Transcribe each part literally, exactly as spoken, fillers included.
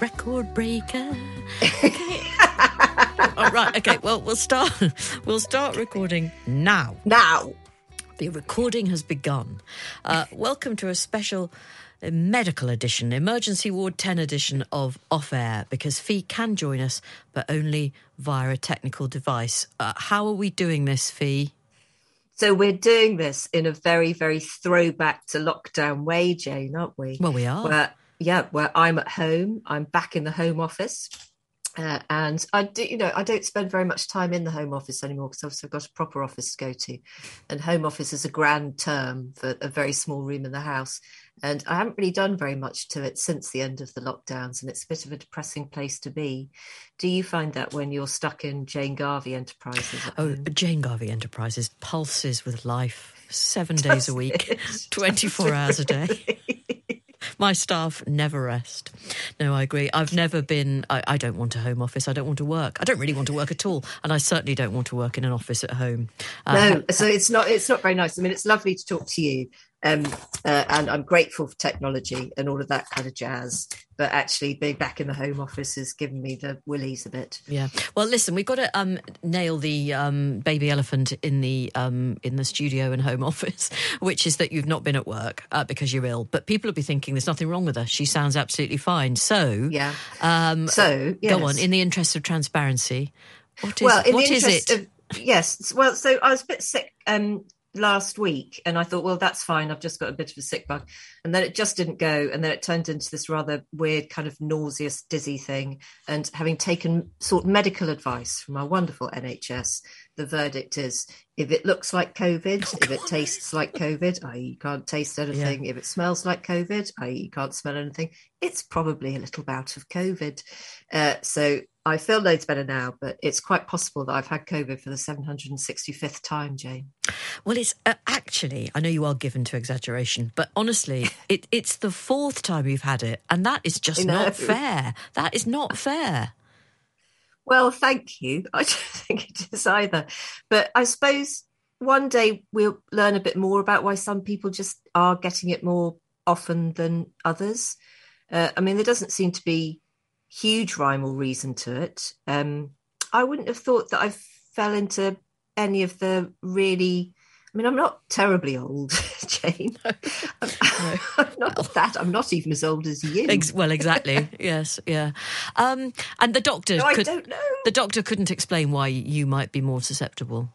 Record breaker. Okay. All right. Okay. Well, we'll start. We'll start recording now. Now, the recording has begun. Uh, welcome to a special medical edition, Emergency Ward ten edition of Off Air, because Fi can join us, but only via a technical device. Uh, how are we doing this, Fi? So we're doing this in a very, very throwback to lockdown way, Jane, aren't we? Well, we are. Where, yeah, where I'm at home. I'm back in the home office. Uh, and I do, you know, I don't spend very much time in the home office anymore because obviously I've got a proper office to go to, and home office is a grand term for a very small room in the house. And I haven't really done very much to it since the end of the lockdowns, and it's a bit of a depressing place to be. Do you find that when you're stuck in Jane Garvey Enterprises? Oh, Jane Garvey Enterprises pulses with life seven Does days a week, it? twenty-four Does hours really? a day. My staff never rest. No, I agree. I've never been... I, I don't want a home office. I don't want to work. I don't really want to work at all. And I certainly don't want to work in an office at home. Uh, no, so it's not it's not very nice. I mean, it's lovely to talk to you. Um, uh, and I'm grateful for technology and all of that kind of jazz. But actually being back in the home office has given me the willies a bit. Yeah. Well, listen, we've got to um, nail the um, baby elephant in the um, in the studio and home office, which is that you've not been at work uh, because you're ill. But people will be thinking there's nothing wrong with her. She sounds absolutely fine. So, yeah. Um, so yes. Go on. In the interest of transparency, what is, well, in what the is it? Of, yes. Well, so I was a bit sick um last week, and I thought, well, that's fine, I've just got a bit of a sick bug, and then it just didn't go, and then it turned into this rather weird kind of nauseous dizzy thing, and having taken sort of medical advice from our wonderful N H S, the verdict is if it looks like COVID, oh, if it tastes like COVID, that is you can't taste anything, yeah. If it smells like COVID, that is you can't smell anything, it's probably a little bout of COVID. Uh, so I feel loads better now, but it's quite possible that I've had COVID for the seven hundred sixty-fifth time, Jane. Well, it's uh, actually, I know you are given to exaggeration, but honestly, it, it's the fourth time you've had it, and that is just not fair. That is not fair. Well, thank you. I don't think it is either. But I suppose one day we'll learn a bit more about why some people just are getting it more often than others. Uh, I mean, there doesn't seem to be huge rhyme or reason to it. Um, I wouldn't have thought that I fell into any of the really... I mean, I'm not terribly old, Jane. No. I'm, no. I'm not well. that. I'm not even as old as you. Ex- well, exactly. Yes, yeah. Um, and the doctor... No, could, I don't know. The doctor couldn't explain why you might be more susceptible.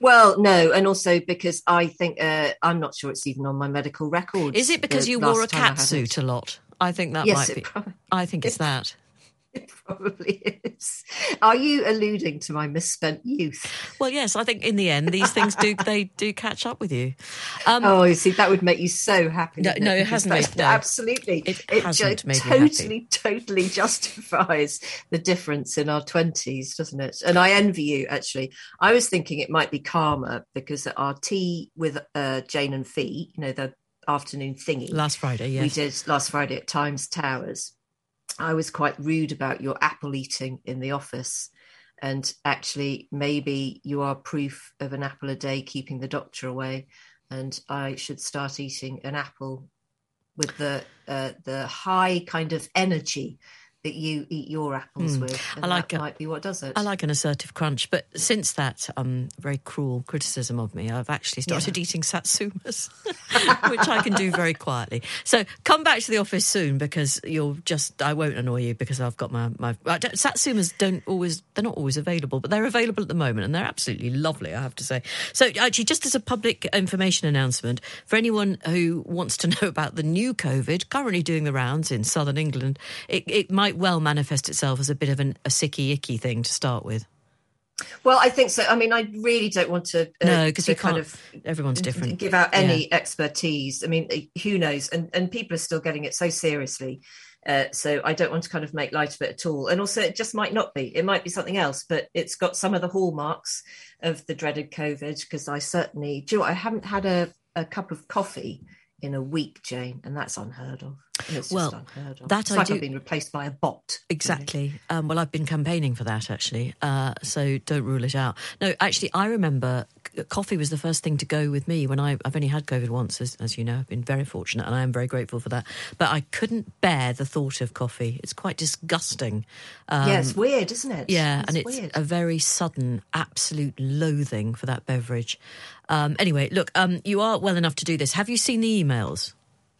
Well, no, and also because I think... Uh, I'm not sure it's even on my medical record. Is it because you wore a cat suit a lot? I think that yes, might be... Probably. I think it's that. It probably is. Are you alluding to my misspent youth? Well, yes, I think in the end these things do they do catch up with you. Um, oh, you see, that would make you so happy. No, it? no it hasn't made no. Absolutely. It, it hasn't ju- made totally, you happy. totally justifies the difference in our twenties, doesn't it? And I envy you, actually. I was thinking it might be karma because at our tea with uh, Jane and Fi, you know, the afternoon thingy. Last Friday, yes. We did last Friday at Times Towers. I was quite rude about your apple eating in the office, and actually maybe you are proof of an apple a day keeping the doctor away, and I should start eating an apple with the uh, the high kind of energy that you eat your apples mm. with, and I like that a, might be what does it. I like an assertive crunch, but since that um, very cruel criticism of me, I've actually started yeah. eating satsumas, which I can do very quietly. So come back to the office soon, because you'll just, I won't annoy you, because I've got my, my I don't, satsumas don't always, they're not always available, but they're available at the moment, and they're absolutely lovely, I have to say. So actually, just as a public information announcement, for anyone who wants to know about the new COVID, currently doing the rounds in southern England, it, it might well manifest itself as a bit of an, a sicky icky thing to start with. Well, I think so. I mean, I really don't want to uh, no, because we kind of everyone's different. Give out any yeah. expertise. I mean, who knows? And and people are still getting it so seriously. Uh, so I don't want to kind of make light of it at all. And also, it just might not be. It might be something else, but it's got some of the hallmarks of the dreaded COVID. Because I certainly do. You know, I haven't had a, a cup of coffee in a week, Jane, and that's unheard of. It's well, just unheard of. That it's I like do... I've been replaced by a bot. Exactly. Um, well, I've been campaigning for that, actually, uh, so don't rule it out. No, actually, I remember coffee was the first thing to go with me when I, I've only had COVID once, as, as you know. I've been very fortunate, and I am very grateful for that. But I couldn't bear the thought of coffee. It's quite disgusting. Um, yeah, it's weird, isn't it? Yeah, it's and it's weird. A very sudden, absolute loathing for that beverage. Um, anyway, look, um, you are well enough to do this. Have you seen the emails?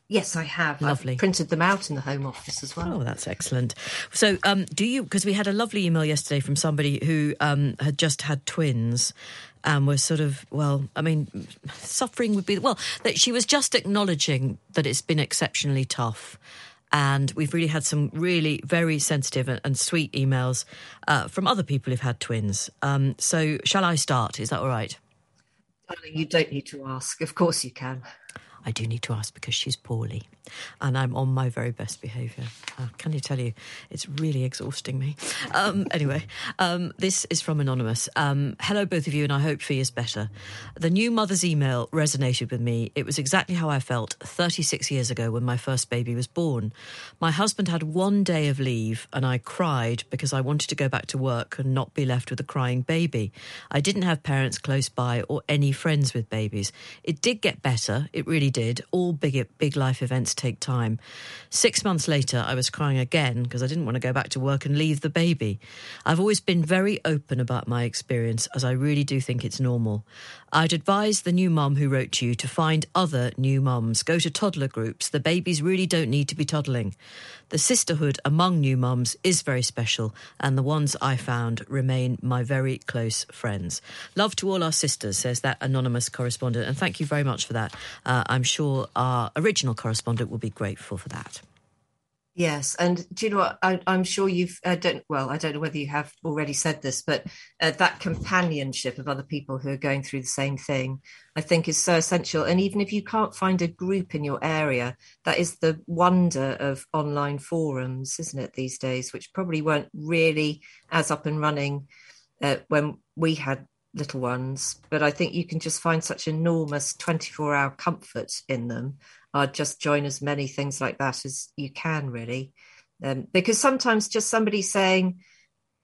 Yes, I have. Lovely. I've printed them out in the Home Office as well. Oh, that's excellent. So um, do you, because we had a lovely email yesterday from somebody who um, had just had twins and was sort of, well, I mean, suffering would be, well, that she was just acknowledging that it's been exceptionally tough. And we've really had some really very sensitive and sweet emails uh, from other people who've had twins. Um, so shall I start? Is that all right? Darling, you don't need to ask. Of course you can. I do need to ask because she's poorly and I'm on my very best behaviour. Uh, can you tell you, it's really exhausting me. Um, anyway, um, this is from Anonymous. Um, Hello, both of you, and I hope Fi is better. The new mother's email resonated with me. It was exactly how I felt thirty-six years ago when my first baby was born. My husband had one day of leave and I cried because I wanted to go back to work and not be left with a crying baby. I didn't have parents close by or any friends with babies. It did get better. It really did. All big big life events take time. Six months later, I was crying again because I didn't want to go back to work and leave the baby. I've always been very open about my experience, as I really do think it's normal. I'd advise the new mum who wrote to you to find other new mums. Go to toddler groups. The babies really don't need to be toddling. The sisterhood among new mums is very special, and the ones I found remain my very close friends. Love to all our sisters, says that anonymous correspondent, and thank you very much for that. Uh, I'm sure our original correspondent will be grateful for that. Yes, and do you know what? I, I'm sure you've, uh, don't, well, I don't know whether you have already said this, but uh, that companionship of other people who are going through the same thing, I think, is so essential. And even if you can't find a group in your area, that is the wonder of online forums, isn't it, these days, which probably weren't really as up and running uh, when we had little ones. But I think you can just find such enormous twenty-four hour comfort in them. I'd just join as many things like that as you can, really. Um, because sometimes just somebody saying,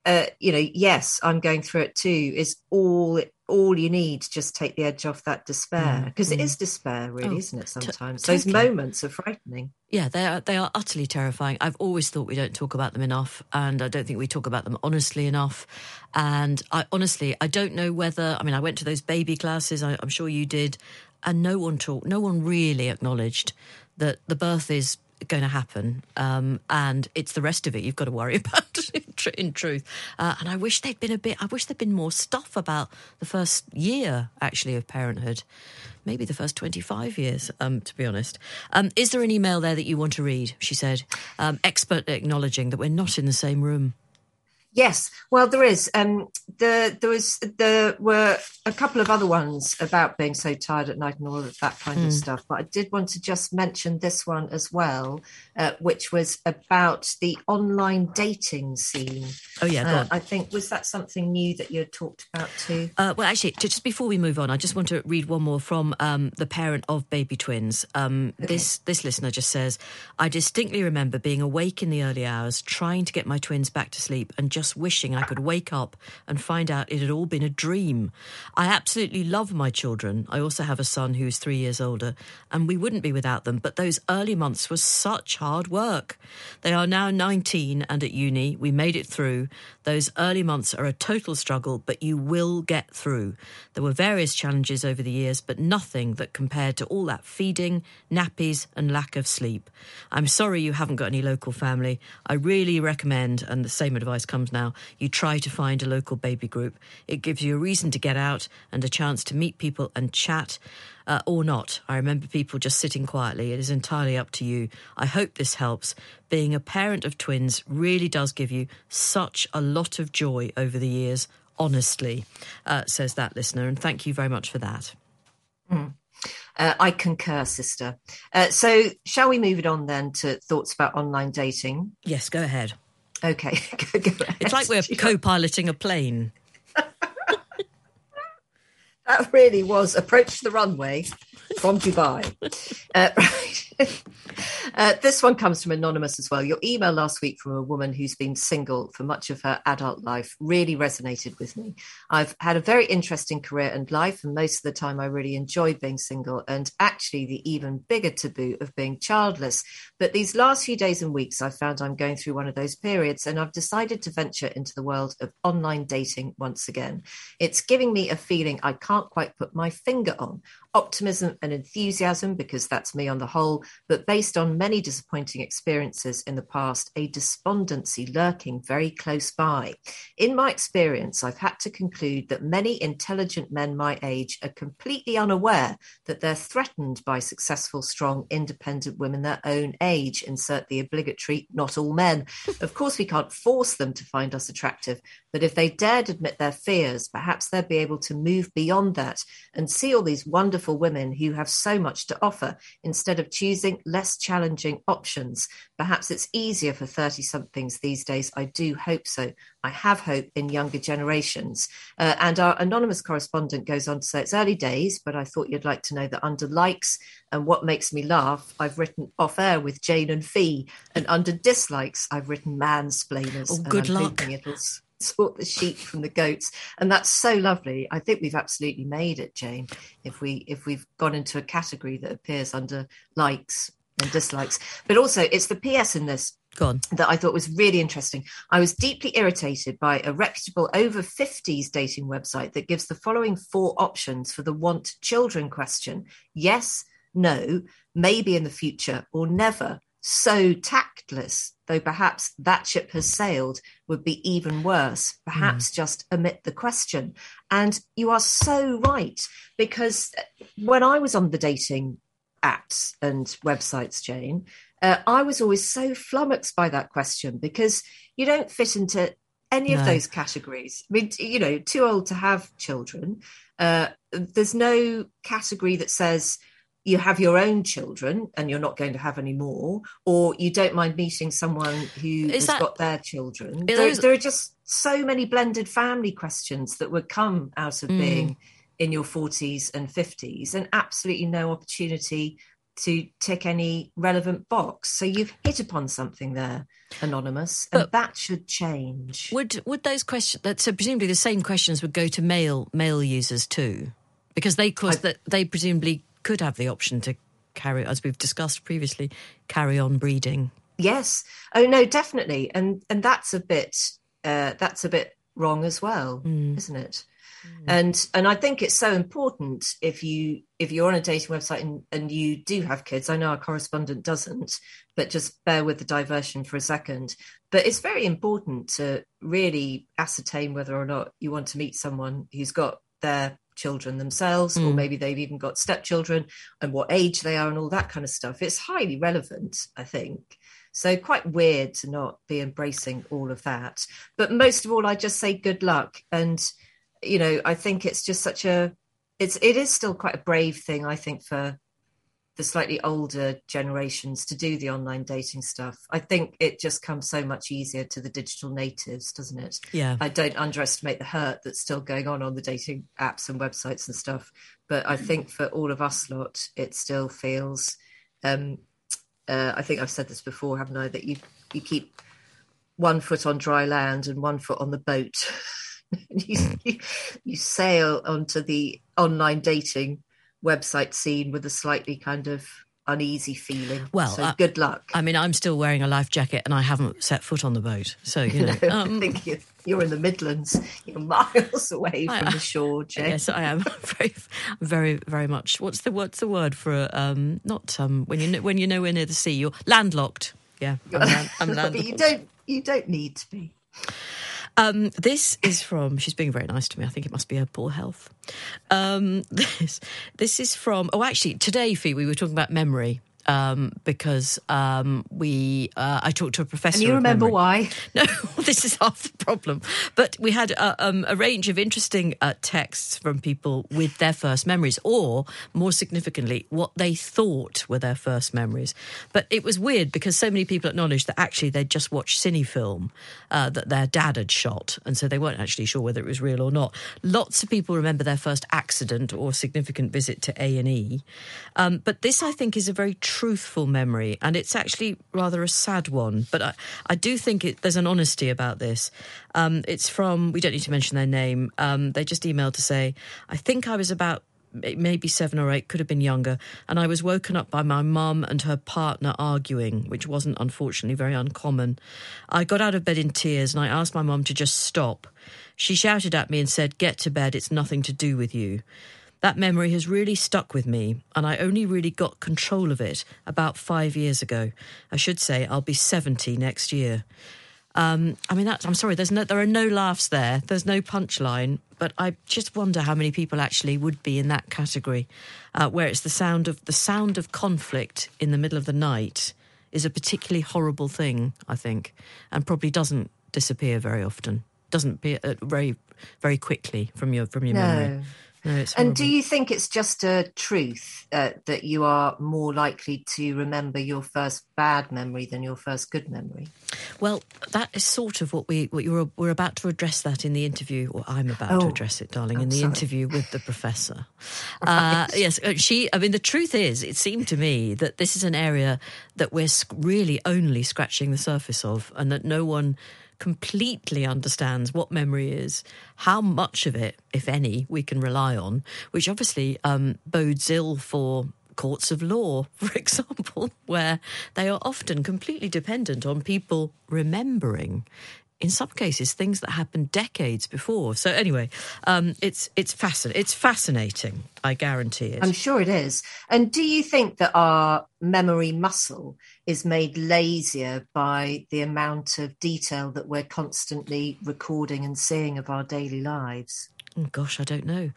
uh, you know, yes, I'm going through it too, is all all you need to just take the edge off that despair. Because mm, mm. it is despair, really, oh, isn't it, sometimes? T- Those totally. moments are frightening. Yeah, they are, they are utterly terrifying. I've always thought we don't talk about them enough, and I don't think we talk about them honestly enough. And I honestly, I don't know whether... I mean, I went to those baby classes, I, I'm sure you did, and no one talked, no one really acknowledged that the birth is going to happen, um, and it's the rest of it you've got to worry about, in, tr- in truth. Uh, and I wish they'd been a bit, I wish there'd been more stuff about the first year, actually, of parenthood, maybe the first twenty-five years, um, to be honest. Um, is there an email there that you want to read, she said, um, expertly acknowledging that we're not in the same room? Yes, well, there is. Um, the, there was, there were a couple of other ones about being so tired at night and all of that kind mm. of stuff. But I did want to just mention this one as well, uh, which was about the online dating scene. Oh, yeah, uh, I think, was that something new that you had talked about too? Uh, well, actually, just before we move on, I just want to read one more from um, the parent of baby twins. Um, okay. This this listener just says, I distinctly remember being awake in the early hours, trying to get my twins back to sleep and just just wishing I could wake up and find out it had all been a dream. I absolutely love my children. I also have a son who's three years older, and we wouldn't be without them. But those early months were such hard work. They are now nineteen and at uni. We made it through. Those early months are a total struggle, but you will get through. There were various challenges over the years, but nothing that compared to all that feeding, nappies and lack of sleep. I'm sorry you haven't got any local family. I really recommend, and the same advice comes now, you try to find a local baby group. It gives you a reason to get out and a chance to meet people and chat. Uh, or not. I remember people just sitting quietly. It is entirely up to you. I hope this helps. Being a parent of twins really does give you such a lot of joy over the years, honestly, uh, says that listener. And thank you very much for that. Mm. Uh, I concur, sister. Uh, so shall we move it on then to thoughts about online dating? Yes, go ahead. Okay. go, go ahead. It's like we're co-piloting a plane. That really was Approach the Runway from Dubai. Uh, right. uh, this one comes from Anonymous as well. Your email last week from a woman who's been single for much of her adult life really resonated with me. I've had a very interesting career and life, and most of the time I really enjoyed being single and actually the even bigger taboo of being childless. But these last few days and weeks, I found I'm going through one of those periods, and I've decided to venture into the world of online dating once again. It's giving me a feeling I can't Can't quite put my finger on. Optimism and enthusiasm, because that's me on the whole, but based on many disappointing experiences in the past, a despondency lurking very close by. In my experience, I've had to conclude that many intelligent men my age are completely unaware that they're threatened by successful, strong, independent women their own age. Insert the obligatory, not all men. Of course, we can't force them to find us attractive, but if they dared admit their fears, perhaps they'd be able to move beyond that and see all these wonderful women who have so much to offer instead of choosing less challenging options. Perhaps it's easier for thirty-somethings these days. I do hope so. I have hope in younger generations. Uh, and our anonymous correspondent goes on to say, it's early days, but I thought you'd like to know that under likes and what makes me laugh, I've written Off Air with Jane and Fi, and under dislikes, I've written mansplainers. Oh, good and I'm luck. Thinking it'll sort the sheep from the goats, and that's so lovely. I think we've absolutely made it, Jane, if we if we've gone into a category that appears under likes and dislikes. But also it's the P S in this Gone. that I thought was really interesting. I was deeply irritated by a reputable over fifties dating website that gives the following four options for the want children question: yes, no, maybe in the future, or never. So tactless, though perhaps that ship has sailed would be even worse. Perhaps mm. just omit the question. And you are so right, because when I was on the dating apps and websites, Jane, uh, I was always so flummoxed by that question, because you don't fit into any no. of those categories. I mean, you know, too old to have children. Uh, there's no category that says you have your own children and you're not going to have any more, or you don't mind meeting someone who has got their children. There, there are just so many blended family questions that would come out of mm. being in your forties and fifties, and absolutely no opportunity to tick any relevant box. So you've hit upon something there, Anonymous, and but that should change. Would would those questions, so presumably the same questions would go to male male users too, because they cause that they presumably could have the option to carry, as we've discussed previously, carry on breeding. Yes. Oh no, definitely. And and that's a bit uh, that's a bit wrong as well, mm. isn't it? Mm. And and I think it's so important if you if you're on a dating website and, and you do have kids. I know our correspondent doesn't, but just bear with the diversion for a second. But it's very important to really ascertain whether or not you want to meet someone who's got their children themselves, mm. or maybe they've even got stepchildren, and what age they are and all that kind of stuff. It's highly relevant, I think. So quite weird to not be embracing all of that. But most of all, I just say good luck. And, you know, I think it's just such a, it's, it is still quite a brave thing, I think, for the slightly older generations to do the online dating stuff. I think it just comes so much easier to the digital natives, doesn't it? Yeah. I don't underestimate the hurt that's still going on on the dating apps and websites and stuff. But I think for all of us lot, it still feels, um, uh, I think I've said this before, haven't I, that you, you keep one foot on dry land and one foot on the boat. you, you, you sail onto the online dating website scene with a slightly kind of uneasy feeling. Well, so uh, good luck. I mean, I'm still wearing a life jacket and I haven't set foot on the boat. So, you know. No, um, I think you're, you're in the Midlands. You're miles away I, from the shore, Jane. Yes, I am. Very, very, very much. What's the what's the word for um, not um, when you when you're nowhere near the sea? You're landlocked. Yeah, I'm, land, I'm landlocked. But you don't you don't need to be. Um, this is from, she's being very nice to me, I think it must be her poor health. Um, this this is from, oh actually today, Fi, we were talking about memory um, because um, we, uh, I talked to a professor. And you remember why? No, this is half the problem. But we had uh, um, a range of interesting uh, texts from people with their first memories, or more significantly, what they thought were their first memories. But it was weird because so many people acknowledged that actually they'd just watched cinefilm uh, that their dad had shot, and so they weren't actually sure whether it was real or not. Lots of people remember their first accident or significant visit to A and E. Um, but this, I think, is a very truthful memory, and it's actually rather a sad one, but I, I do think it, there's an honesty about this. Um, it's from, we don't need to mention their name, um, they just emailed to say, I think I was about maybe seven or eight, could have been younger, and I was woken up by my mum and her partner arguing, which wasn't unfortunately very uncommon. I got out of bed in tears and I asked my mum to just stop. She shouted at me and said, get to bed, it's nothing to do with you. That memory has really stuck with me, and I only really got control of it about five years ago. I should say I'll be seventy next year. Um, I mean, that's, I'm sorry, there's no, there are no laughs there. There's no punchline, but I just wonder how many people actually would be in that category, uh, where it's the sound of the sound of conflict in the middle of the night is a particularly horrible thing, I think, and probably doesn't disappear very often, doesn't be uh, very, very quickly from your from your no. memory. No, and do you think it's just a truth uh, that you are more likely to remember your first bad memory than your first good memory? Well, that is sort of what we what you're, we're about to address that in the interview, or I'm about oh, to address it, darling, I'm in the sorry. interview with the professor. Right. Uh, yes, she. I mean, the truth is, it seemed to me that this is an area that we're really only scratching the surface of, and that no one completely understands what memory is, how much of it, if any, we can rely on, which obviously um, bodes ill for courts of law, for example, where they are often completely dependent on people remembering, in some cases, things that happened decades before. So anyway, um, it's it's fascin- it's fascinating, I guarantee it. I'm sure it is. And do you think that our memory muscle is made lazier by the amount of detail that we're constantly recording and seeing of our daily lives? Oh, gosh, I don't know.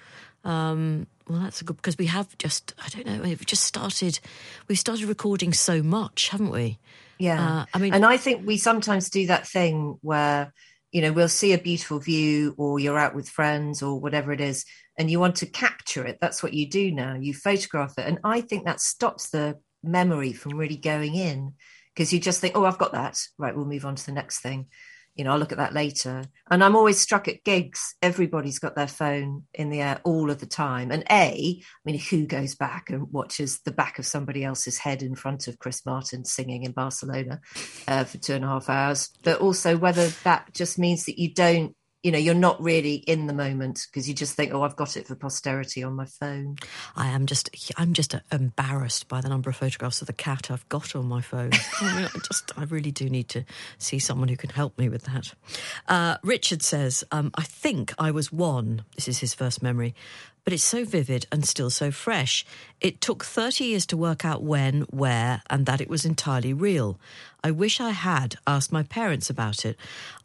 Um, well, that's a good... Because we have just, I don't know, we've just started... We've started recording so much, haven't we? Yeah, uh, I mean, and I think we sometimes do that thing where, you know, we'll see a beautiful view or you're out with friends or whatever it is, and you want to capture it. That's what you do now. You photograph it. And I think that stops the memory from really going in, because you just think, oh, I've got that. Right, we'll move on to the next thing. You know, I'll look at that later. And I'm always struck at gigs. Everybody's got their phone in the air all of the time. And A, I mean, who goes back and watches the back of somebody else's head in front of Chris Martin singing in Barcelona uh, for two and a half hours? But also whether that just means that you don't, you know, you're not really in the moment, because you just think, oh, I've got it for posterity on my phone. I am just, I'm just embarrassed by the number of photographs of the cat I've got on my phone. I mean, I just, I really do need to see someone who can help me with that. Uh, Richard says, um, I think I was one. This is his first memory. But it's so vivid and still so fresh. It took thirty years to work out when, where, and that it was entirely real. I wish I had asked my parents about it.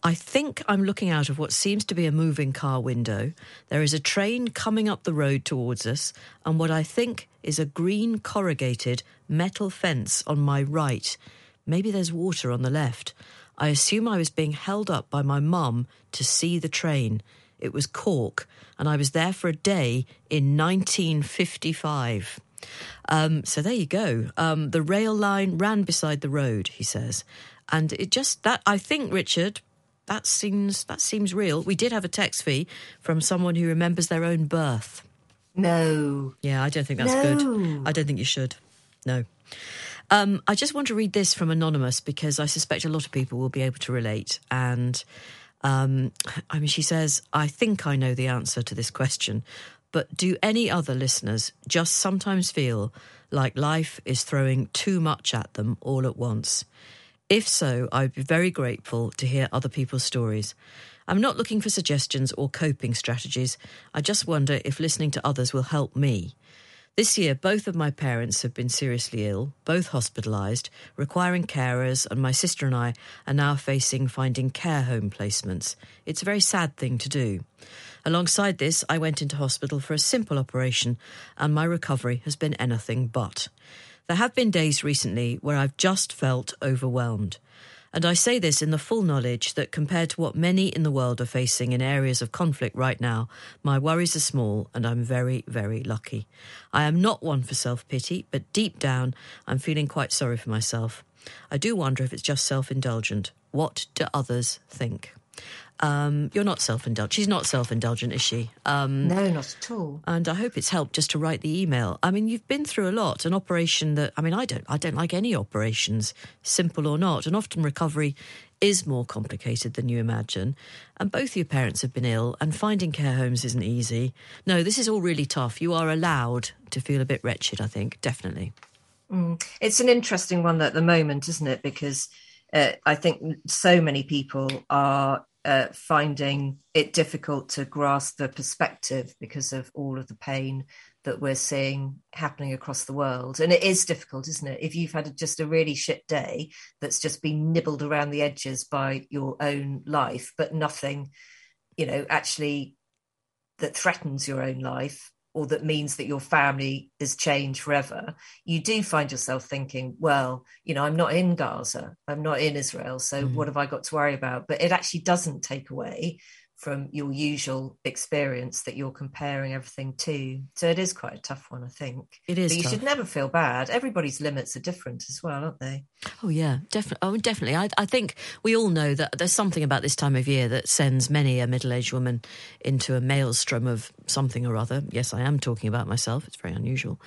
I think I'm looking out of what seems to be a moving car window. There is a train coming up the road towards us, and what I think is a green corrugated metal fence on my right. Maybe there's water on the left. I assume I was being held up by my mum to see the train. It was Cork, and I was there for a day in nineteen fifty-five. Um, so there you go. Um, the rail line ran beside the road, he says. And it just, that I think, Richard, that seems that seems real. We did have a text fee from someone who remembers their own birth. No. Yeah, I don't think that's no. good. I don't think you should. No. Um, I just want to read this from Anonymous because I suspect a lot of people will be able to relate. And um, I mean, she says, I think I know the answer to this question, but do any other listeners just sometimes feel like life is throwing too much at them all at once? If so, I'd be very grateful to hear other people's stories. I'm not looking for suggestions or coping strategies. I just wonder if listening to others will help me. This year, both of my parents have been seriously ill, both hospitalised, requiring carers, and my sister and I are now facing finding care home placements. It's a very sad thing to do. Alongside this, I went into hospital for a simple operation, and my recovery has been anything but. There have been days recently where I've just felt overwhelmed. And I say this in the full knowledge that compared to what many in the world are facing in areas of conflict right now, my worries are small and I'm very, very lucky. I am not one for self-pity, but deep down, I'm feeling quite sorry for myself. I do wonder if it's just self-indulgent. What do others think? Um, you're not self-indulgent. She's not self-indulgent, is she? Um, no, not at all. And I hope it's helped just to write the email. I mean, you've been through a lot. An operation that, I mean, I don't, I don't like any operations, simple or not. And often recovery is more complicated than you imagine. And both your parents have been ill, and finding care homes isn't easy. No, this is all really tough. You are allowed to feel a bit wretched, I think, definitely. Mm. It's an interesting one at the moment, isn't it? Because uh, I think so many people are... Uh, finding it difficult to grasp the perspective because of all of the pain that we're seeing happening across the world. And it is difficult, isn't it? If you've had a, just a really shit day that's just been nibbled around the edges by your own life, but nothing, you know, actually that threatens your own life or that means that your family is changed forever, you do find yourself thinking, well, you know, I'm not in Gaza, I'm not in Israel, so mm. what have I got to worry about? But it actually doesn't take away from your usual experience that you're comparing everything to. So it is quite a tough one, I think. It is. But you tough. should never feel bad. Everybody's limits are different as well, aren't they? Oh, yeah, definitely. Oh, definitely. I, I think we all know that there's something about this time of year that sends many a middle-aged woman into a maelstrom of something or other. Yes, I am talking about myself. It's very unusual.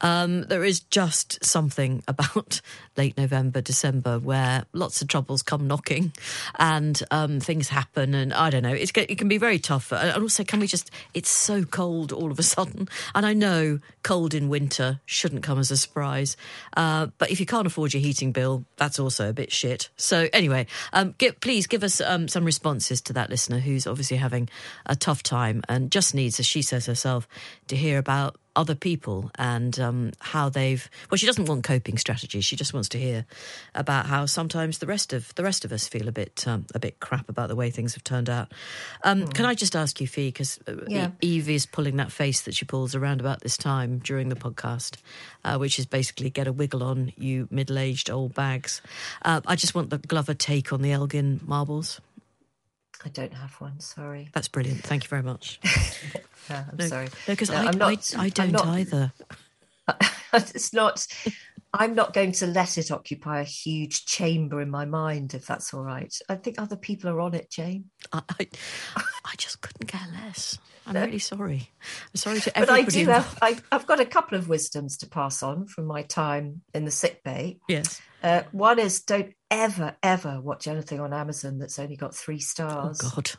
Um, there is just something about late November, December, where lots of troubles come knocking and um, things happen. And I don't know, it's it can be very tough. And also, can we just, it's so cold all of a sudden. And I know cold in winter shouldn't come as a surprise. Uh, but if you can't afford your heating bill, that's also a bit shit. So anyway, um, get, please give us um, some responses to that listener who's obviously having a tough time and just needs, as she says herself, to hear about other people and um, how they've... Well, she doesn't want coping strategies. She just wants to hear about how sometimes the rest of the rest of us feel a bit um, a bit crap about the way things have turned out. Um, mm. Can I just ask you, Fi, because yeah. Evie is pulling that face that she pulls around about this time during the podcast, uh, which is basically get a wiggle on, you middle-aged old bags. Uh, I just want the Glover take on the Elgin marbles. I don't have one, sorry. That's brilliant. Thank you very much. Yeah, I'm no, sorry. No, because no, I, I, I don't not, either. It's not... I'm not going to let it occupy a huge chamber in my mind, if that's all right. I think other people are on it, Jane. I I, I just couldn't care less. I'm no. really sorry. I'm sorry to everybody. But I do have... I, I've got a couple of wisdoms to pass on from my time in the sickbay. Yes. Uh, one is don't ever, ever watch anything on Amazon that's only got three stars. Oh, God.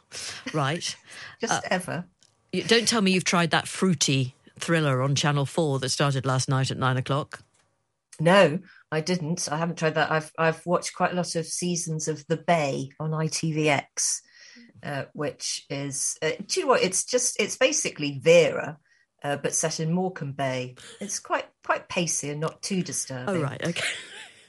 Right. Just uh, ever. You, don't tell me you've tried that fruity thriller on Channel four that started last night at nine o'clock. No, I didn't. I haven't tried that. I've I've watched quite a lot of seasons of The Bay on I T V X, uh, which is, uh, do you know what? It's just, it's basically Vera, uh, but set in Morecambe Bay. It's quite quite pacey and not too disturbing. Oh, right, okay.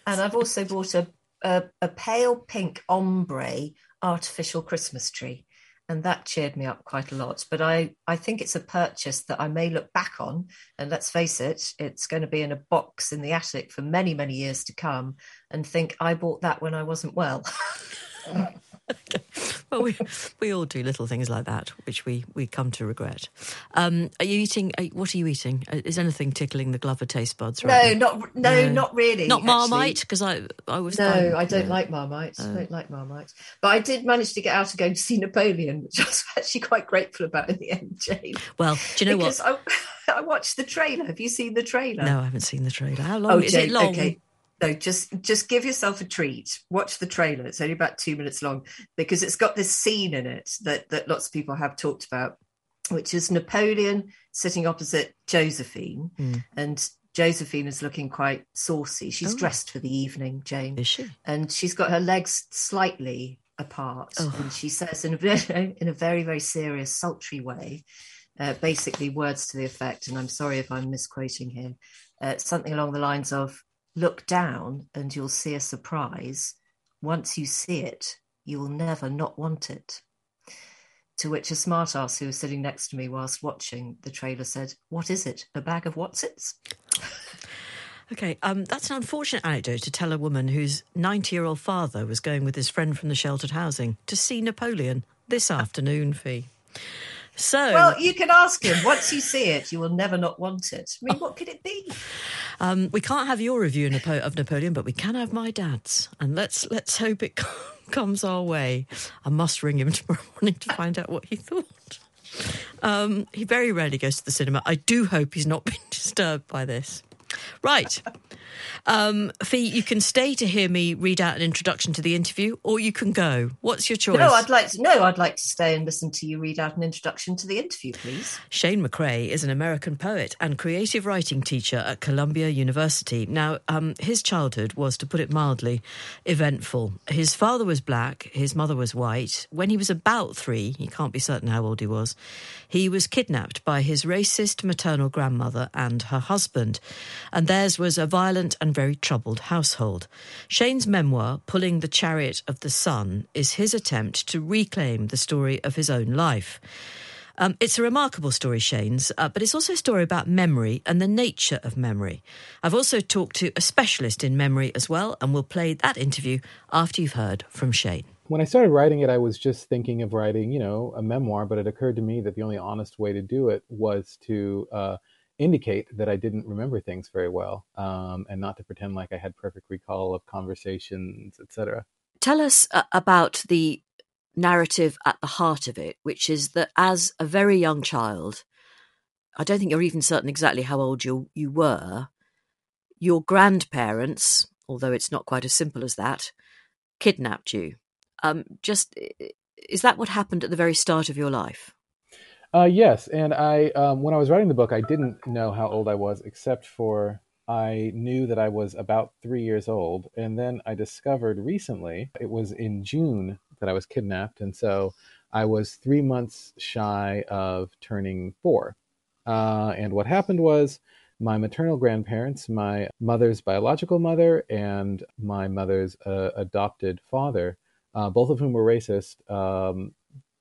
And I've also bought a, a, a pale pink ombre artificial Christmas tree. And that cheered me up quite a lot. But I, I think it's a purchase that I may look back on. And let's face it, it's going to be in a box in the attic for many, many years to come and think I bought that when I wasn't well. Okay. Well, we we all do little things like that, which we, we come to regret. Um, are you eating? Are, what are you eating? Is anything tickling the Glover taste buds? Right no, now? not no, no, not really. Not Marmite, because I I was no, fine. I don't yeah. like Marmite. Uh, I don't like Marmite. But I did manage to get out and go to see Napoleon, which I was actually quite grateful about in the end, Jane. Well, do you know because what? I, I watched the trailer. Have you seen the trailer? No, I haven't seen the trailer. How long oh, is Jane, it? Long. Okay. No, just just give yourself a treat. Watch the trailer. It's only about two minutes long because it's got this scene in it that, that lots of people have talked about, which is Napoleon sitting opposite Josephine. Mm. And Josephine is looking quite saucy. She's oh. dressed for the evening, Jane. Is she? And she's got her legs slightly apart. Oh. And she says in a, in a very, very serious, sultry way, uh, basically words to the effect, and I'm sorry if I'm misquoting here, uh, something along the lines of, look down and you'll see a surprise. Once you see it, you will never not want it. To which a smartass who was sitting next to me whilst watching the trailer said, what is it, a bag of what's-its? Okay, um, that's an unfortunate anecdote to tell a woman whose ninety-year-old father was going with his friend from the sheltered housing to see Napoleon this afternoon, Fi. So, well, you can ask him. Once you see it, you will never not want it. I mean, what could it be? Um, we can't have your review of Napoleon, but we can have my dad's. And let's let's hope it comes our way. I must ring him tomorrow morning to find out what he thought. Um, he very rarely goes to the cinema. I do hope he's not been disturbed by this. Right. Um, Fi, you can stay to hear me read out an introduction to the interview, or you can go. What's your choice? No, I'd like to, no, I'd like to stay and listen to you read out an introduction to the interview, please. Shane McCrae is an American poet and creative writing teacher at Columbia University. Now, um, his childhood was, to put it mildly, eventful. His father was black, his mother was white. When he was about three, he can't be certain how old he was, he was kidnapped by his racist maternal grandmother and her husband. And theirs was a violent and very troubled household. Shane's memoir, Pulling the Chariot of the Sun, is his attempt to reclaim the story of his own life. Um, it's a remarkable story, Shane's, uh, but it's also a story about memory and the nature of memory. I've also talked to a specialist in memory as well, and we'll play that interview after you've heard from Shane. When I started writing it, I was just thinking of writing, you know, a memoir, but it occurred to me that the only honest way to do it was to... Uh, indicate that I didn't remember things very well, um, and not to pretend like I had perfect recall of conversations, et cetera. Tell us uh, about the narrative at the heart of it, which is that as a very young child, I don't think you're even certain exactly how old you, you were, your grandparents, although it's not quite as simple as that, kidnapped you. Um, just, is that what happened at the very start of your life? Uh, yes, and I um, when I was writing the book, I didn't know how old I was, except for I knew that I was about three years old. And then I discovered recently, it was in June that I was kidnapped, and so I was three months shy of turning four. Uh, and what happened was my maternal grandparents, my mother's biological mother and my mother's uh, adopted father, uh, both of whom were racist, um,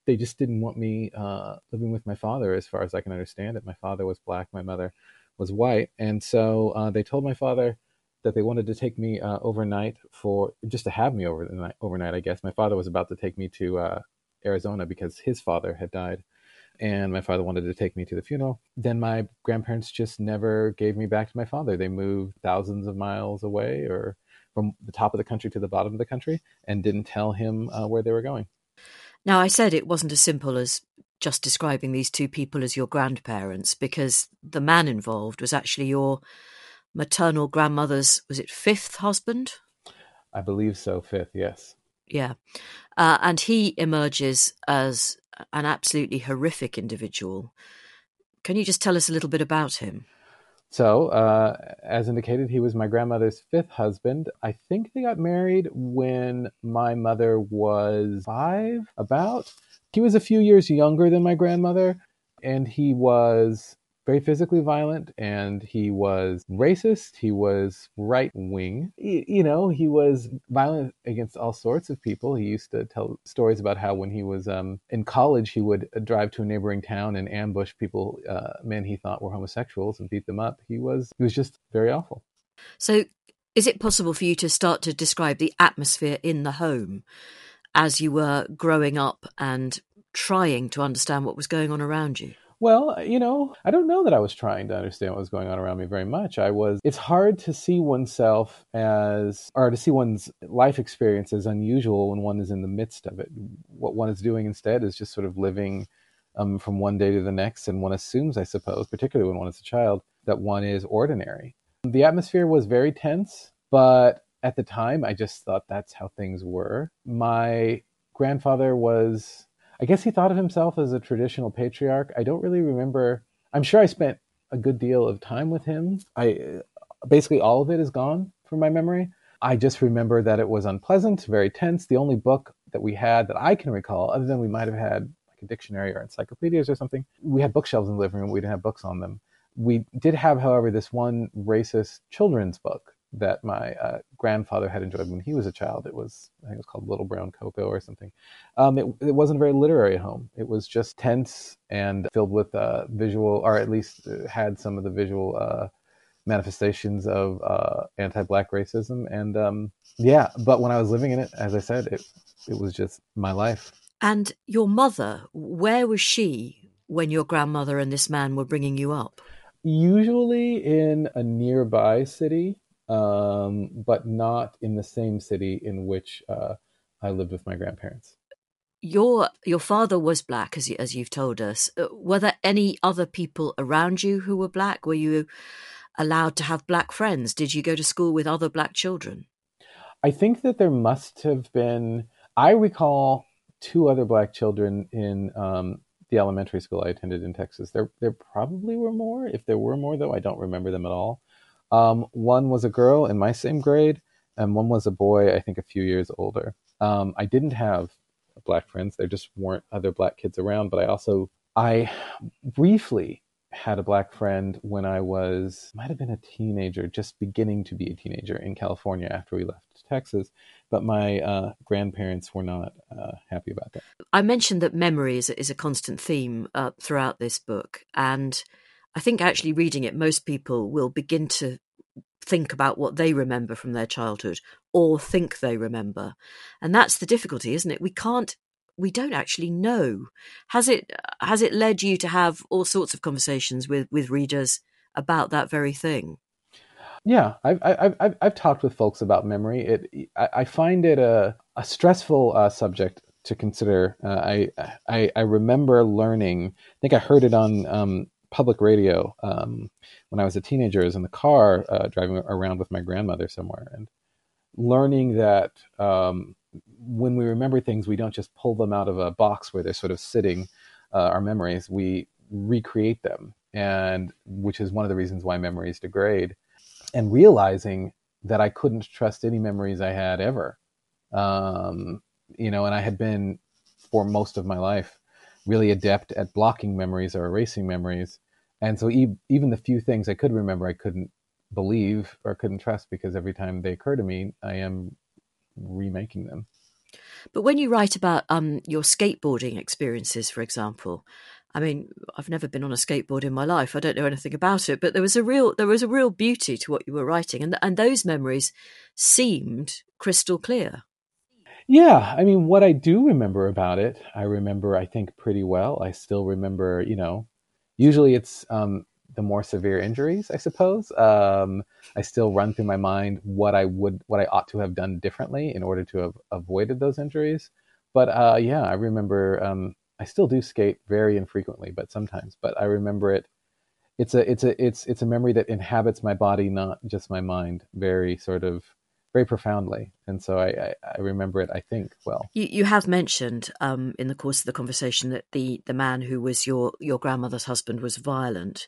they just didn't want me uh, living with my father, as far as I can understand it. My father was black, my mother was white. And so uh, they told my father that they wanted to take me uh, overnight for, just to have me over the night, overnight, I guess. My father was about to take me to uh, Arizona because his father had died. And my father wanted to take me to the funeral. Then my grandparents just never gave me back to my father. They moved thousands of miles away, or from the top of the country to the bottom of the country, and didn't tell him uh, where they were going. Now, I said it wasn't as simple as just describing these two people as your grandparents, because the man involved was actually your maternal grandmother's, was it fifth husband? I believe so, fifth, yes. Yeah. Uh, and he emerges as an absolutely horrific individual. Can you just tell us a little bit about him? So, uh, as indicated, he was my grandmother's fifth husband. I think they got married when my mother was five, about. He was a few years younger than my grandmother, and he was very physically violent, and he was racist, he was right-wing. You know, he was violent against all sorts of people. He used to tell stories about how when he was um, in college, he would drive to a neighboring town and ambush people, uh, men he thought were homosexuals, and beat them up. He was, he was just very awful. So is it possible for you to start to describe the atmosphere in the home as you were growing up and trying to understand what was going on around you? Well, you know, I don't know that I was trying to understand what was going on around me very much. I was, it's hard to see oneself as, or to see one's life experience as unusual when one is in the midst of it. What one is doing instead is just sort of living um, from one day to the next. And one assumes, I suppose, particularly when one is a child, that one is ordinary. The atmosphere was very tense. But at the time, I just thought that's how things were. My grandfather was, I guess he thought of himself as a traditional patriarch. I don't really remember. I'm sure I spent a good deal of time with him. I basically all of it is gone from my memory. I just remember that it was unpleasant, very tense. The only book that we had that I can recall, other than we might have had like a dictionary or encyclopedias or something, we had bookshelves in the living room. We didn't have books on them. We did have, however, this one racist children's book that my uh, grandfather had enjoyed when he was a child. It was, I think it was called Little Brown Cocoa or something. Um, it, it wasn't a very literary home. It was just tense and filled with uh, visual, or at least had some of the visual uh, manifestations of uh, anti-Black racism. And um, yeah, but when I was living in it, as I said, it it was just my life. And your mother, where was she when your grandmother and this man were bringing you up? Usually in a nearby city. Um, but not in the same city in which uh, I lived with my grandparents. Your your father was Black, as you, as you've told us. Were there any other people around you who were Black? Were you allowed to have Black friends? Did you go to school with other Black children? I think that there must have been. I recall two other Black children in um, the elementary school I attended in Texas. There there probably were more. If there were more, though, I don't remember them at all. Um, one was a girl in my same grade, and one was a boy, I think, a few years older. Um, I didn't have Black friends. There just weren't other Black kids around. But I also, I briefly had a Black friend when I was, might have been a teenager, just beginning to be a teenager in California after we left Texas. But my uh, grandparents were not uh, happy about that. I mentioned that memory is, is a constant theme uh, throughout this book. And I think actually reading it, most people will begin to think about what they remember from their childhood or think they remember. And that's the difficulty, isn't it? We can't, we don't actually know. Has it, has it led you to have all sorts of conversations with, with readers about that very thing? Yeah, I've, I've, I've, I've talked with folks about memory. It, I find it a, a stressful uh, subject to consider. Uh, I, I, I remember learning, I think I heard it on, um, public radio um, when I was a teenager. I was in the car uh, driving around with my grandmother somewhere and learning that um, when we remember things, we don't just pull them out of a box where they're sort of sitting, uh, our memories, we recreate them, and which is one of the reasons why memories degrade. And realizing that I couldn't trust any memories I had ever, um, you know, and I had been for most of my life really adept at blocking memories or erasing memories. And so e- even the few things I could remember, I couldn't believe or couldn't trust, because every time they occur to me, I am remaking them. But when you write about um, your skateboarding experiences, for example, I mean, I've never been on a skateboard in my life. I don't know anything about it, but there was a real there was a real beauty to what you were writing. And, and those memories seemed crystal clear. Yeah, I mean, what I do remember about it, I remember, I think, pretty well. I still remember, you know, usually it's um, the more severe injuries, I suppose. Um, I still run through my mind what I would, what I ought to have done differently in order to have avoided those injuries. But uh, yeah, I remember, um, I still do skate very infrequently, but sometimes, but I remember it. It's a, it's a, it's, it's a memory that inhabits my body, not just my mind, very sort of, very profoundly. And so I, I, I remember it, I think, well. You, you have mentioned um, in the course of the conversation that the, the man who was your, your grandmother's husband was violent,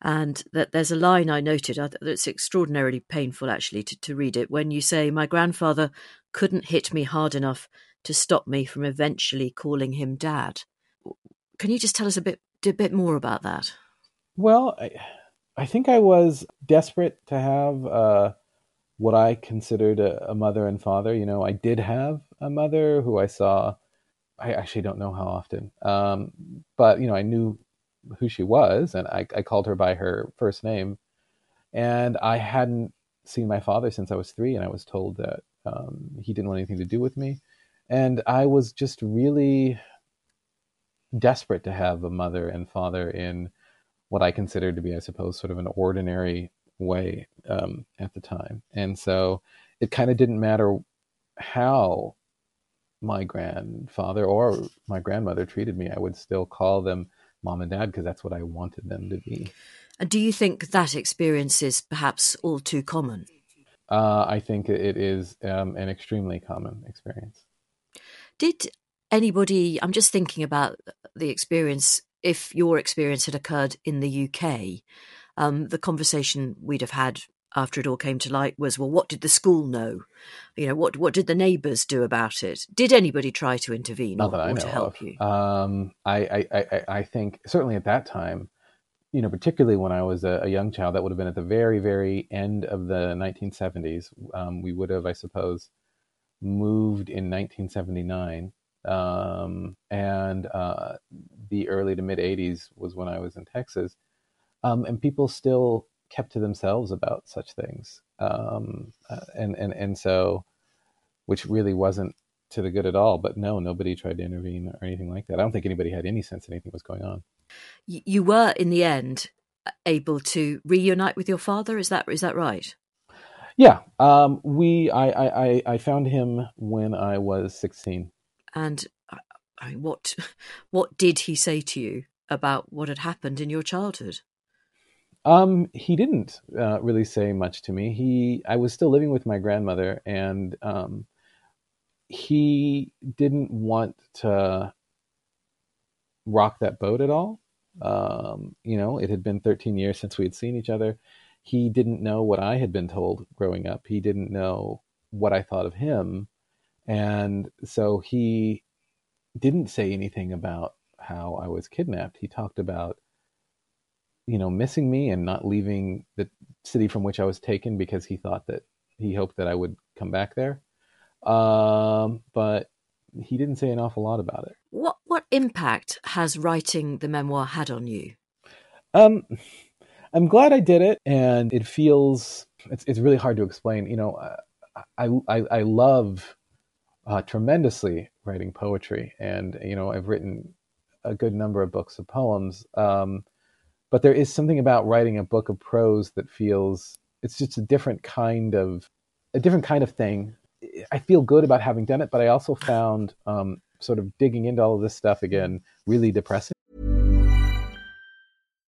and that there's a line I noted that's extraordinarily painful, actually, to, to read it, when you say, "My grandfather couldn't hit me hard enough to stop me from eventually calling him Dad." Can you just tell us a bit a bit more about that? Well, I, I think I was desperate to have Uh, what I considered a, a mother and father. You know, I did have a mother who I saw, I actually don't know how often, um, but, you know, I knew who she was, and I, I called her by her first name. And I hadn't seen my father since I was three, and I was told that um, he didn't want anything to do with me. And I was just really desperate to have a mother and father in what I considered to be, I suppose, sort of an ordinary way um, at the time. And so it kind of didn't matter how my grandfather or my grandmother treated me. I would still call them Mom and Dad because that's what I wanted them to be. And do you think that experience is perhaps all too common? uh, I think it is um, an extremely common experience. Did anybody, I'm just thinking about the experience, if your experience had occurred in the U K, um, the conversation we'd have had after it all came to light was, well, what did the school know? You know, what what did the neighbours do about it? Did anybody try to intervene or, or to help of. you? Um, I, I, I, I think certainly at that time, you know, particularly when I was a, a young child, that would have been at the very, very end of the nineteen seventies. Um, we would have, I suppose, moved in nineteen seventy-nine. Um, and uh, the early to mid eighties was when I was in Texas. Um, and people still kept to themselves about such things. Um, and, and, and so, which really wasn't to the good at all, but no, nobody tried to intervene or anything like that. I don't think anybody had any sense that anything was going on. You were in the end able to reunite with your father. Is that, is that right? Yeah. Um, we, I, I, I found him when I was sixteen. And I mean, what, what did he say to you about what had happened in your childhood? Um, he didn't uh, really say much to me. He, I was still living with my grandmother, and um, he didn't want to rock that boat at all. Um, you know, it had been thirteen years since we had seen each other. He didn't know what I had been told growing up. He didn't know what I thought of him. And so he didn't say anything about how I was kidnapped. He talked about, you know, missing me and not leaving the city from which I was taken, because he thought that he hoped that I would come back there. Um, but he didn't say an awful lot about it. What what impact has writing the memoir had on you? Um, I'm glad I did it, and it feels it's it's really hard to explain. You know, I I, I love uh, tremendously writing poetry, and you know, I've written a good number of books of poems. Um, But there is something about writing a book of prose that feels, it's just a different kind of, a different kind of thing. I feel good about having done it, but I also found um, sort of digging into all of this stuff again really depressing.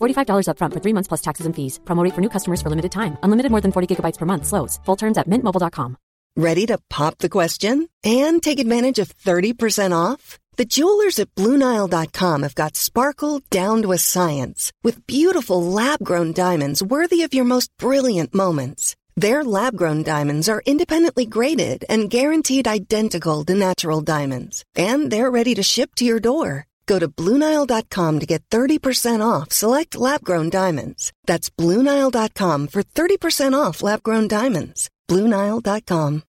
forty-five dollars up front for three months plus taxes and fees. Promo rate for new customers for limited time. Unlimited more than forty gigabytes per month slows. Full terms at mint mobile dot com. Ready to pop the question and take advantage of thirty percent off? The jewelers at blue nile dot com have got sparkle down to a science with beautiful lab-grown diamonds worthy of your most brilliant moments. Their lab-grown diamonds are independently graded and guaranteed identical to natural diamonds, and they're ready to ship to your door. Go to blue nile dot com to get thirty percent off select lab-grown diamonds. That's blue nile dot com for thirty percent off lab-grown diamonds. blue nile dot com.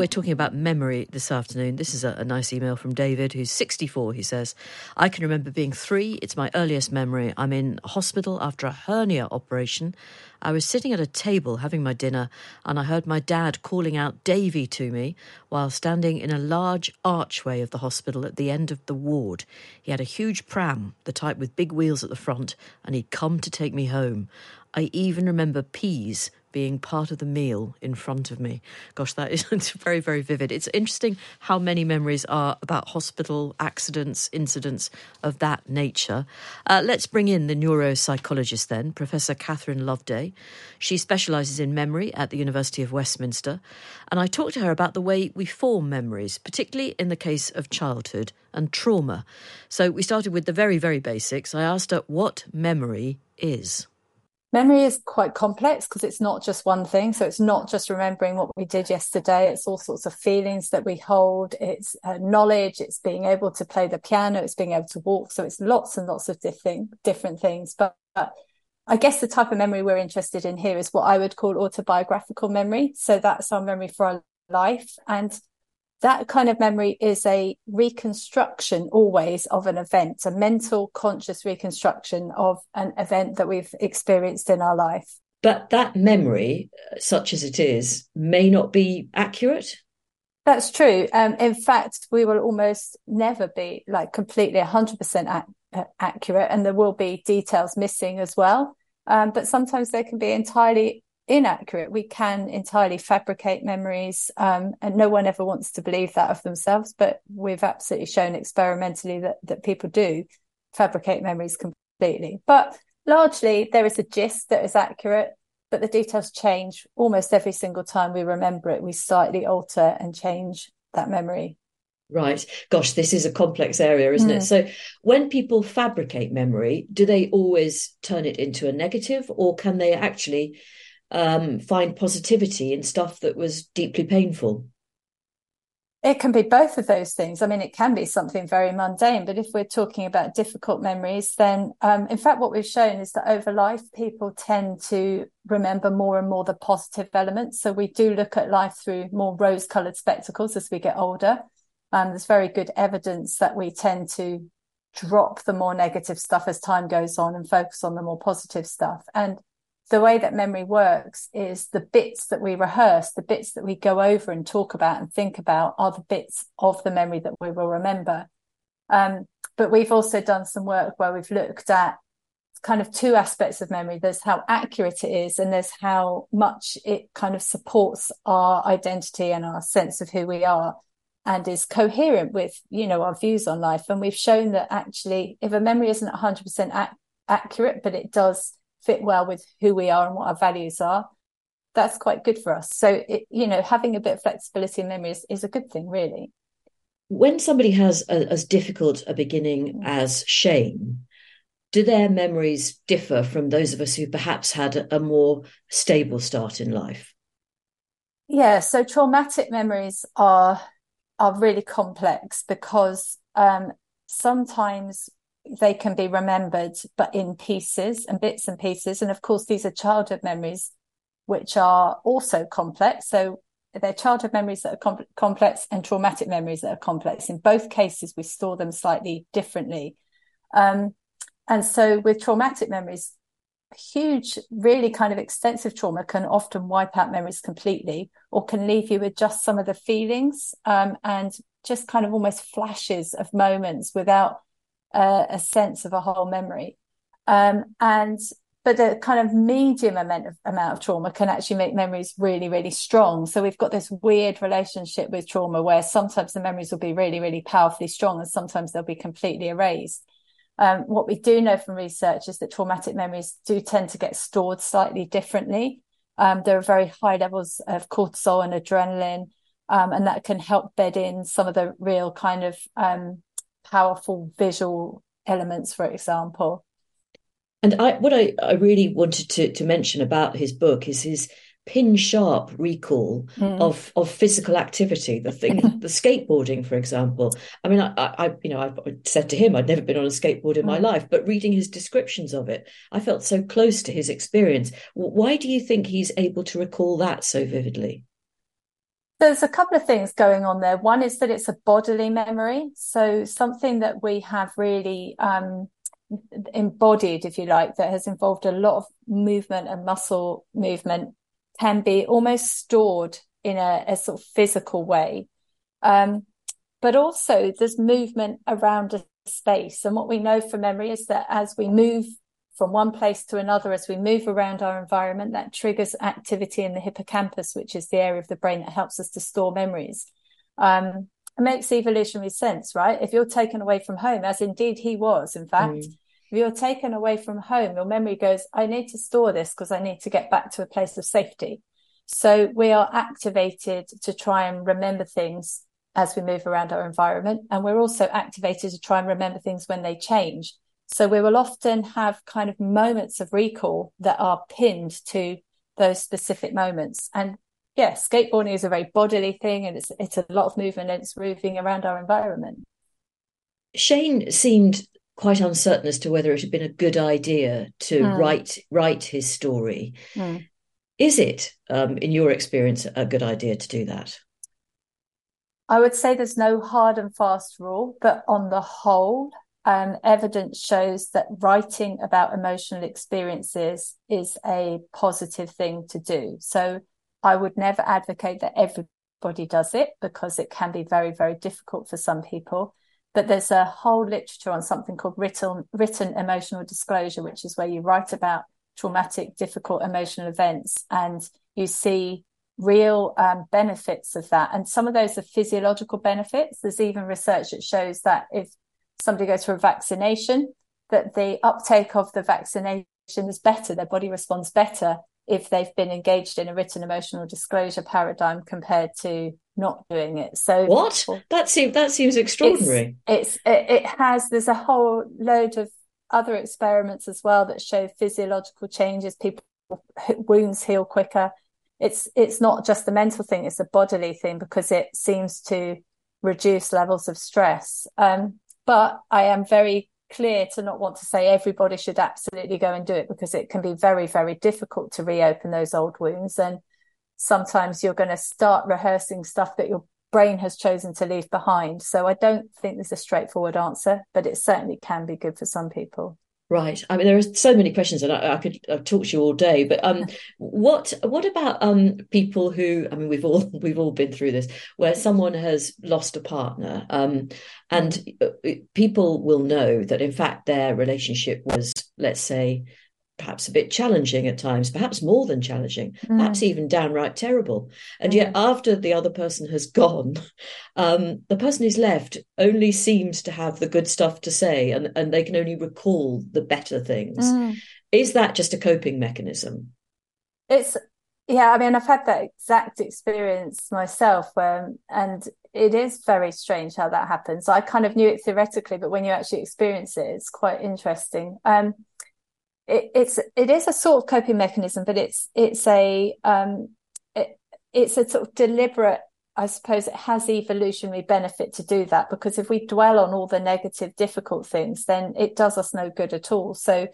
We're talking about memory this afternoon. This is a, a nice email from David, who's sixty-four. He says, I can remember being three. It's my earliest memory. I'm in hospital after a hernia operation. I was sitting at a table having my dinner, and I heard my dad calling out Davy to me while standing in a large archway of the hospital at the end of the ward. He had a huge pram, the type with big wheels at the front, and he'd come to take me home. I even remember peas being part of the meal in front of me. Gosh, that is very, very vivid. It's interesting how many memories are about hospital accidents, incidents of that nature. Uh, let's bring in the neuropsychologist then, Professor Catherine Loveday. She specialises in memory at the University of Westminster. And I talked to her about the way we form memories, particularly in the case of childhood and trauma. So we started with the very, very basics. I asked her what memory is. Memory is quite complex because it's not just one thing. So it's not just remembering what we did yesterday. It's all sorts of feelings that we hold. It's uh, knowledge. It's being able to play the piano. It's being able to walk. So it's lots and lots of different, different things. But, but I guess the type of memory we're interested in here is what I would call autobiographical memory. So that's our memory for our life. And that kind of memory is a reconstruction always of an event, a mental conscious reconstruction of an event that we've experienced in our life. But that memory, such as it is, may not be accurate? That's true. Um, in fact, we will almost never be like completely one hundred percent ac- accurate, and there will be details missing as well. Um, but sometimes they can be entirely inaccurate. We can entirely fabricate memories, um, and no one ever wants to believe that of themselves, but we've absolutely shown experimentally that, that people do fabricate memories completely. But largely there is a gist that is accurate, but the details change almost every single time we remember it. We slightly alter and change that memory. Right. Gosh, this is a complex area, isn't mm. it? So when people fabricate memory, do they always turn it into a negative, or can they actually Um, find positivity in stuff that was deeply painful? It can be both of those things. I mean, it can be something very mundane, but if we're talking about difficult memories, then um, in fact, what we've shown is that over life, people tend to remember more and more the positive elements. So we do look at life through more rose-coloured spectacles as we get older. Um, there's very good evidence that we tend to drop the more negative stuff as time goes on and focus on the more positive stuff. And the way that memory works is the bits that we rehearse, the bits that we go over and talk about and think about are the bits of the memory that we will remember. Um, but we've also done some work where we've looked at kind of two aspects of memory. There's how accurate it is, and there's how much it kind of supports our identity and our sense of who we are and is coherent with, you know, our views on life. And we've shown that actually if a memory isn't one hundred percent ac- accurate, but it does fit well with who we are and what our values are, that's quite good for us. So, it, you know, having a bit of flexibility in memory is, is a good thing, really. When somebody has a, as difficult a beginning as Shane, do their memories differ from those of us who perhaps had a more stable start in life? Yeah, so traumatic memories are, are really complex because um, sometimes they can be remembered, but in pieces and bits and pieces. And of course, these are childhood memories, which are also complex. So they're childhood memories that are com- complex and traumatic memories that are complex. In both cases, we store them slightly differently. Um, and so with traumatic memories, huge, really kind of extensive trauma can often wipe out memories completely, or can leave you with just some of the feelings um, and just kind of almost flashes of moments without Uh, a sense of a whole memory, um, and but the kind of medium amount of, amount of trauma can actually make memories really, really strong. So we've got this weird relationship with trauma where sometimes the memories will be really, really powerfully strong, and sometimes they'll be completely erased. Um, what we do know from research is that traumatic memories do tend to get stored slightly differently. Um, there are very high levels of cortisol and adrenaline, um, and that can help bed in some of the real kind of um, powerful visual elements, for example. And I, what I, I really wanted to, to mention about his book is his pin-sharp recall mm. of, of physical activity, the thing, the skateboarding, for example. I mean, I, I you know, I said to him, I'd never been on a skateboard in mm. my life, but reading his descriptions of it, I felt so close to his experience. Why do you think he's able to recall that so vividly? There's a couple of things going on there. One is that it's a bodily memory. So something that we have really um, embodied, if you like, that has involved a lot of movement and muscle movement can be almost stored in a, a sort of physical way. Um, but also there's movement around a space. And what we know from memory is that as we move from one place to another as we move around our environment. That triggers activity in the hippocampus, which is the area of the brain that helps us to store memories. Um, it makes evolutionary sense, right? If you're taken away from home, as indeed he was, in fact, mm. if you're taken away from home, your memory goes, I need to store this because I need to get back to a place of safety. So we are activated to try and remember things as we move around our environment. And we're also activated to try and remember things when they change. So we will often have kind of moments of recall that are pinned to those specific moments. And yeah, skateboarding is a very bodily thing, and it's it's a lot of movement, and it's moving around our environment. Shane seemed quite uncertain as to whether it had been a good idea to mm. write write his story. Mm. Is it, um, in your experience, a good idea to do that? I would say there's no hard and fast rule, but on the whole, um, evidence shows that writing about emotional experiences is a positive thing to do. So I would never advocate that everybody does it, because it can be very, very difficult for some people. But there's a whole literature on something called written, written emotional disclosure, which is where you write about traumatic, difficult emotional events, and you see real um, benefits of that. And some of those are physiological benefits. There's even research that shows that if somebody goes for a vaccination, that the uptake of the vaccination is better. Their body responds better if they've been engaged in a written emotional disclosure paradigm compared to not doing it. So what? That seems that seems extraordinary. It's, it's it, it has. There's a whole load of other experiments as well that show physiological changes. People wounds heal quicker. It's it's not just a mental thing, it's a bodily thing, because it seems to reduce levels of stress. Um, but I am very clear to not want to say everybody should absolutely go and do it, because it can be very, very difficult to reopen those old wounds. And sometimes you're going to start rehearsing stuff that your brain has chosen to leave behind. So I don't think there's a straightforward answer, but it certainly can be good for some people. Right. I mean, there are so many questions, and I, I could I've talked to you all day. But um, what what about um people who, I mean, we've all we've all been through this, where someone has lost a partner, um, and people will know that in fact their relationship was, let's say, perhaps a bit challenging at times, perhaps more than challenging, mm. perhaps even downright terrible. And mm. yet after the other person has gone, um, the person who's left only seems to have the good stuff to say, and, and they can only recall the better things. Mm. Is that just a coping mechanism? It's, yeah, I mean, I've had that exact experience myself, where, and it is very strange how that happens. I kind of knew it theoretically, but when you actually experience it, it's quite interesting. Um, It, it's it is a sort of coping mechanism, but it's it's a um it, it's a sort of deliberate, I suppose. It has evolutionary benefit to do that, because if we dwell on all the negative, difficult things, then it does us no good at all. So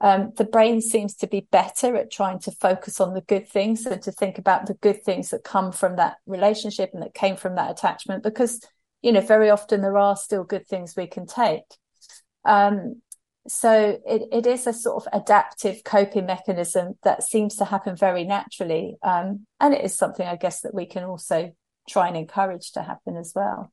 um the brain seems to be better at trying to focus on the good things and to think about the good things that come from that relationship and that came from that attachment, because, you know, very often there are still good things we can take. Um, So it, it is a sort of adaptive coping mechanism that seems to happen very naturally. Um, and it is something, I guess, that we can also try and encourage to happen as well.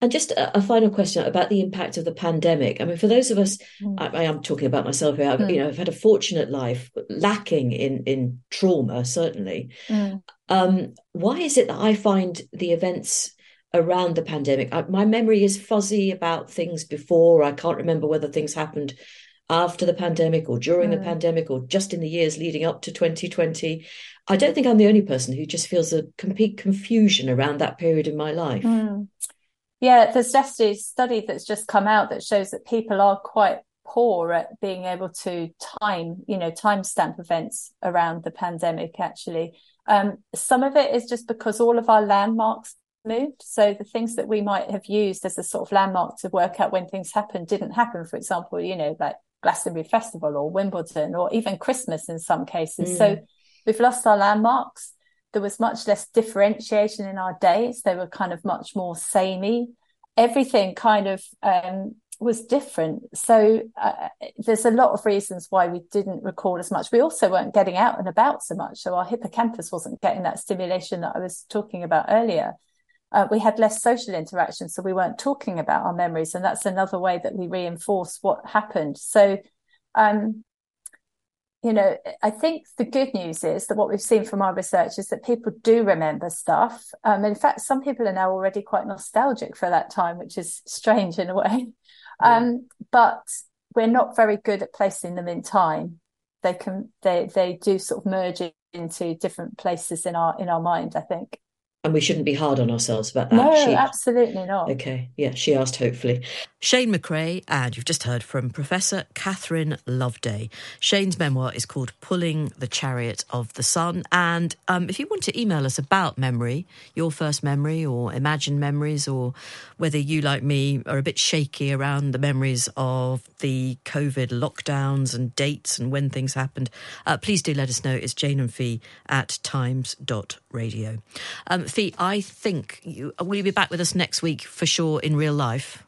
And just a, a final question about the impact of the pandemic. I mean, for those of us, mm. I, I am talking about myself here, I've, mm. you know, I've had a fortunate life, lacking in, in trauma, certainly. Mm. Um, why is it that I find the events around the pandemic, I, my memory is fuzzy about things before. I can't remember whether things happened after the pandemic or during mm. the pandemic or just in the years leading up to twenty twenty. I don't think I'm the only person who just feels a complete confusion around that period in my life. Mm. Yeah, there's just a study that's just come out that shows that people are quite poor at being able to time, you know, timestamp events around the pandemic, actually. Um, some of it is just because all of our landmarks moved. So the things that we might have used as a sort of landmark to work out when things happened didn't happen. For example, you know, like Glastonbury Festival or Wimbledon or even Christmas in some cases. Mm. So we've lost our landmarks. There was much less differentiation in our days. They were kind of much more samey. Everything kind of um, was different. So uh, there's a lot of reasons why we didn't recall as much. We also weren't getting out and about so much. So our hippocampus wasn't getting that stimulation that I was talking about earlier. Uh, we had less social interaction, so we weren't talking about our memories. And that's another way that we reinforce what happened. So um, you know, I think the good news is that what we've seen from our research is that people do remember stuff. Um, in fact, some people are now already quite nostalgic for that time, which is strange in a way. Yeah. Um, but we're not very good at placing them in time. They can, they, they do sort of merge into different places in our in our mind, I think. And we shouldn't be hard on ourselves about that. No, she, absolutely not. OK, yeah, she asked, hopefully. Shane McCrae, and you've just heard from Professor Catherine Loveday. Shane's memoir is called Pulling the Chariot of the Sun. And um, if you want to email us about memory, your first memory or imagined memories, or whether you, like me, are a bit shaky around the memories of the COVID lockdowns and dates and when things happened, uh, please do let us know. It's Jane and Fi at times dot radio. Um, Fi, I think, you, will you be back with us next week for sure in real life?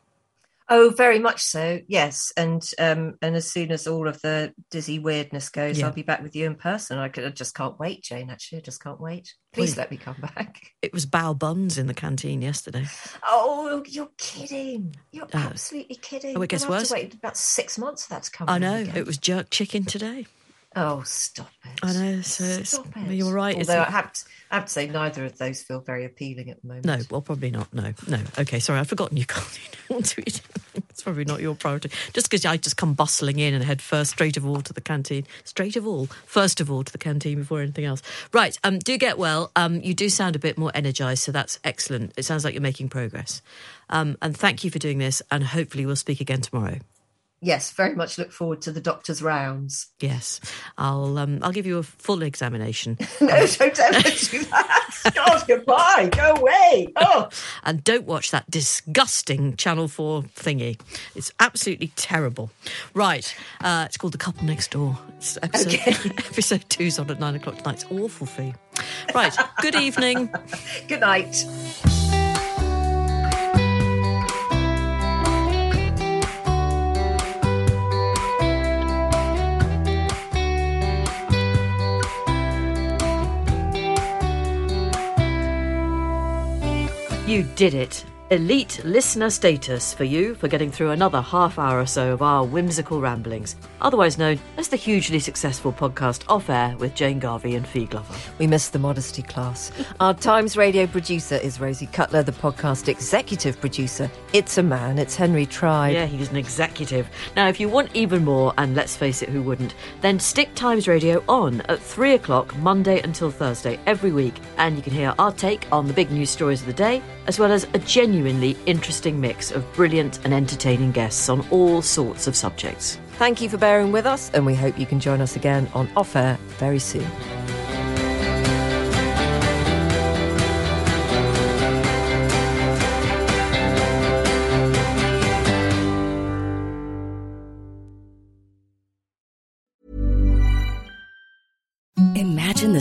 Oh, very much so, yes. And um, and as soon as all of the dizzy weirdness goes, yeah. I'll be back with you in person. I, could, I just can't wait, Jane, actually. I just can't wait. Please well, let me come back. It was bao buns in the canteen yesterday. Oh, you're kidding. You're uh, absolutely kidding. Oh, it gets worse. I'll have to wait about six months for that to come back. I know. Again. It was jerk chicken today. Oh, stop it. I know. So stop it's, it. You're right. Although I have, to, I have to say neither of those feel very appealing at the moment. No, well, probably not. No, no. OK, sorry, I've forgotten you can't do it. It's probably not your priority. Just because I just come bustling in and head first, straight of all, to the canteen. Straight of all, first of all, to the canteen before anything else. Right, um, do get well. Um, you do sound a bit more energised, so that's excellent. It sounds like you're making progress. Um, and thank you for doing this, and hopefully we'll speak again tomorrow. Yes, very much look forward to the doctor's rounds. Yes, I'll um, I'll give you a full examination. No, don't ever do that. God, goodbye. Go away. Oh, and don't watch that disgusting Channel four thingy. It's absolutely terrible. Right, uh, it's called The Couple Next Door. It's episode, okay. Episode two's on at nine o'clock tonight. It's awful, Fi. Right, good evening. Good night. You did it. Elite listener status for you for getting through another half hour or so of our whimsical ramblings, otherwise known as the hugely successful podcast Off Air with Jane Garvey and Fi Glover. We missed the modesty class. Our Times Radio producer is Rosie Cutler, the podcast executive producer. It's a man, it's Henry Tribe. Yeah, he's an executive. Now, if you want even more, and let's face it, who wouldn't, then stick Times Radio on at three o'clock Monday until Thursday every week, and you can hear our take on the big news stories of the day, as well as a genuinely interesting mix of brilliant and entertaining guests on all sorts of subjects. Thank you for bearing with us, and we hope you can join us again on Off Air very soon. Imagine the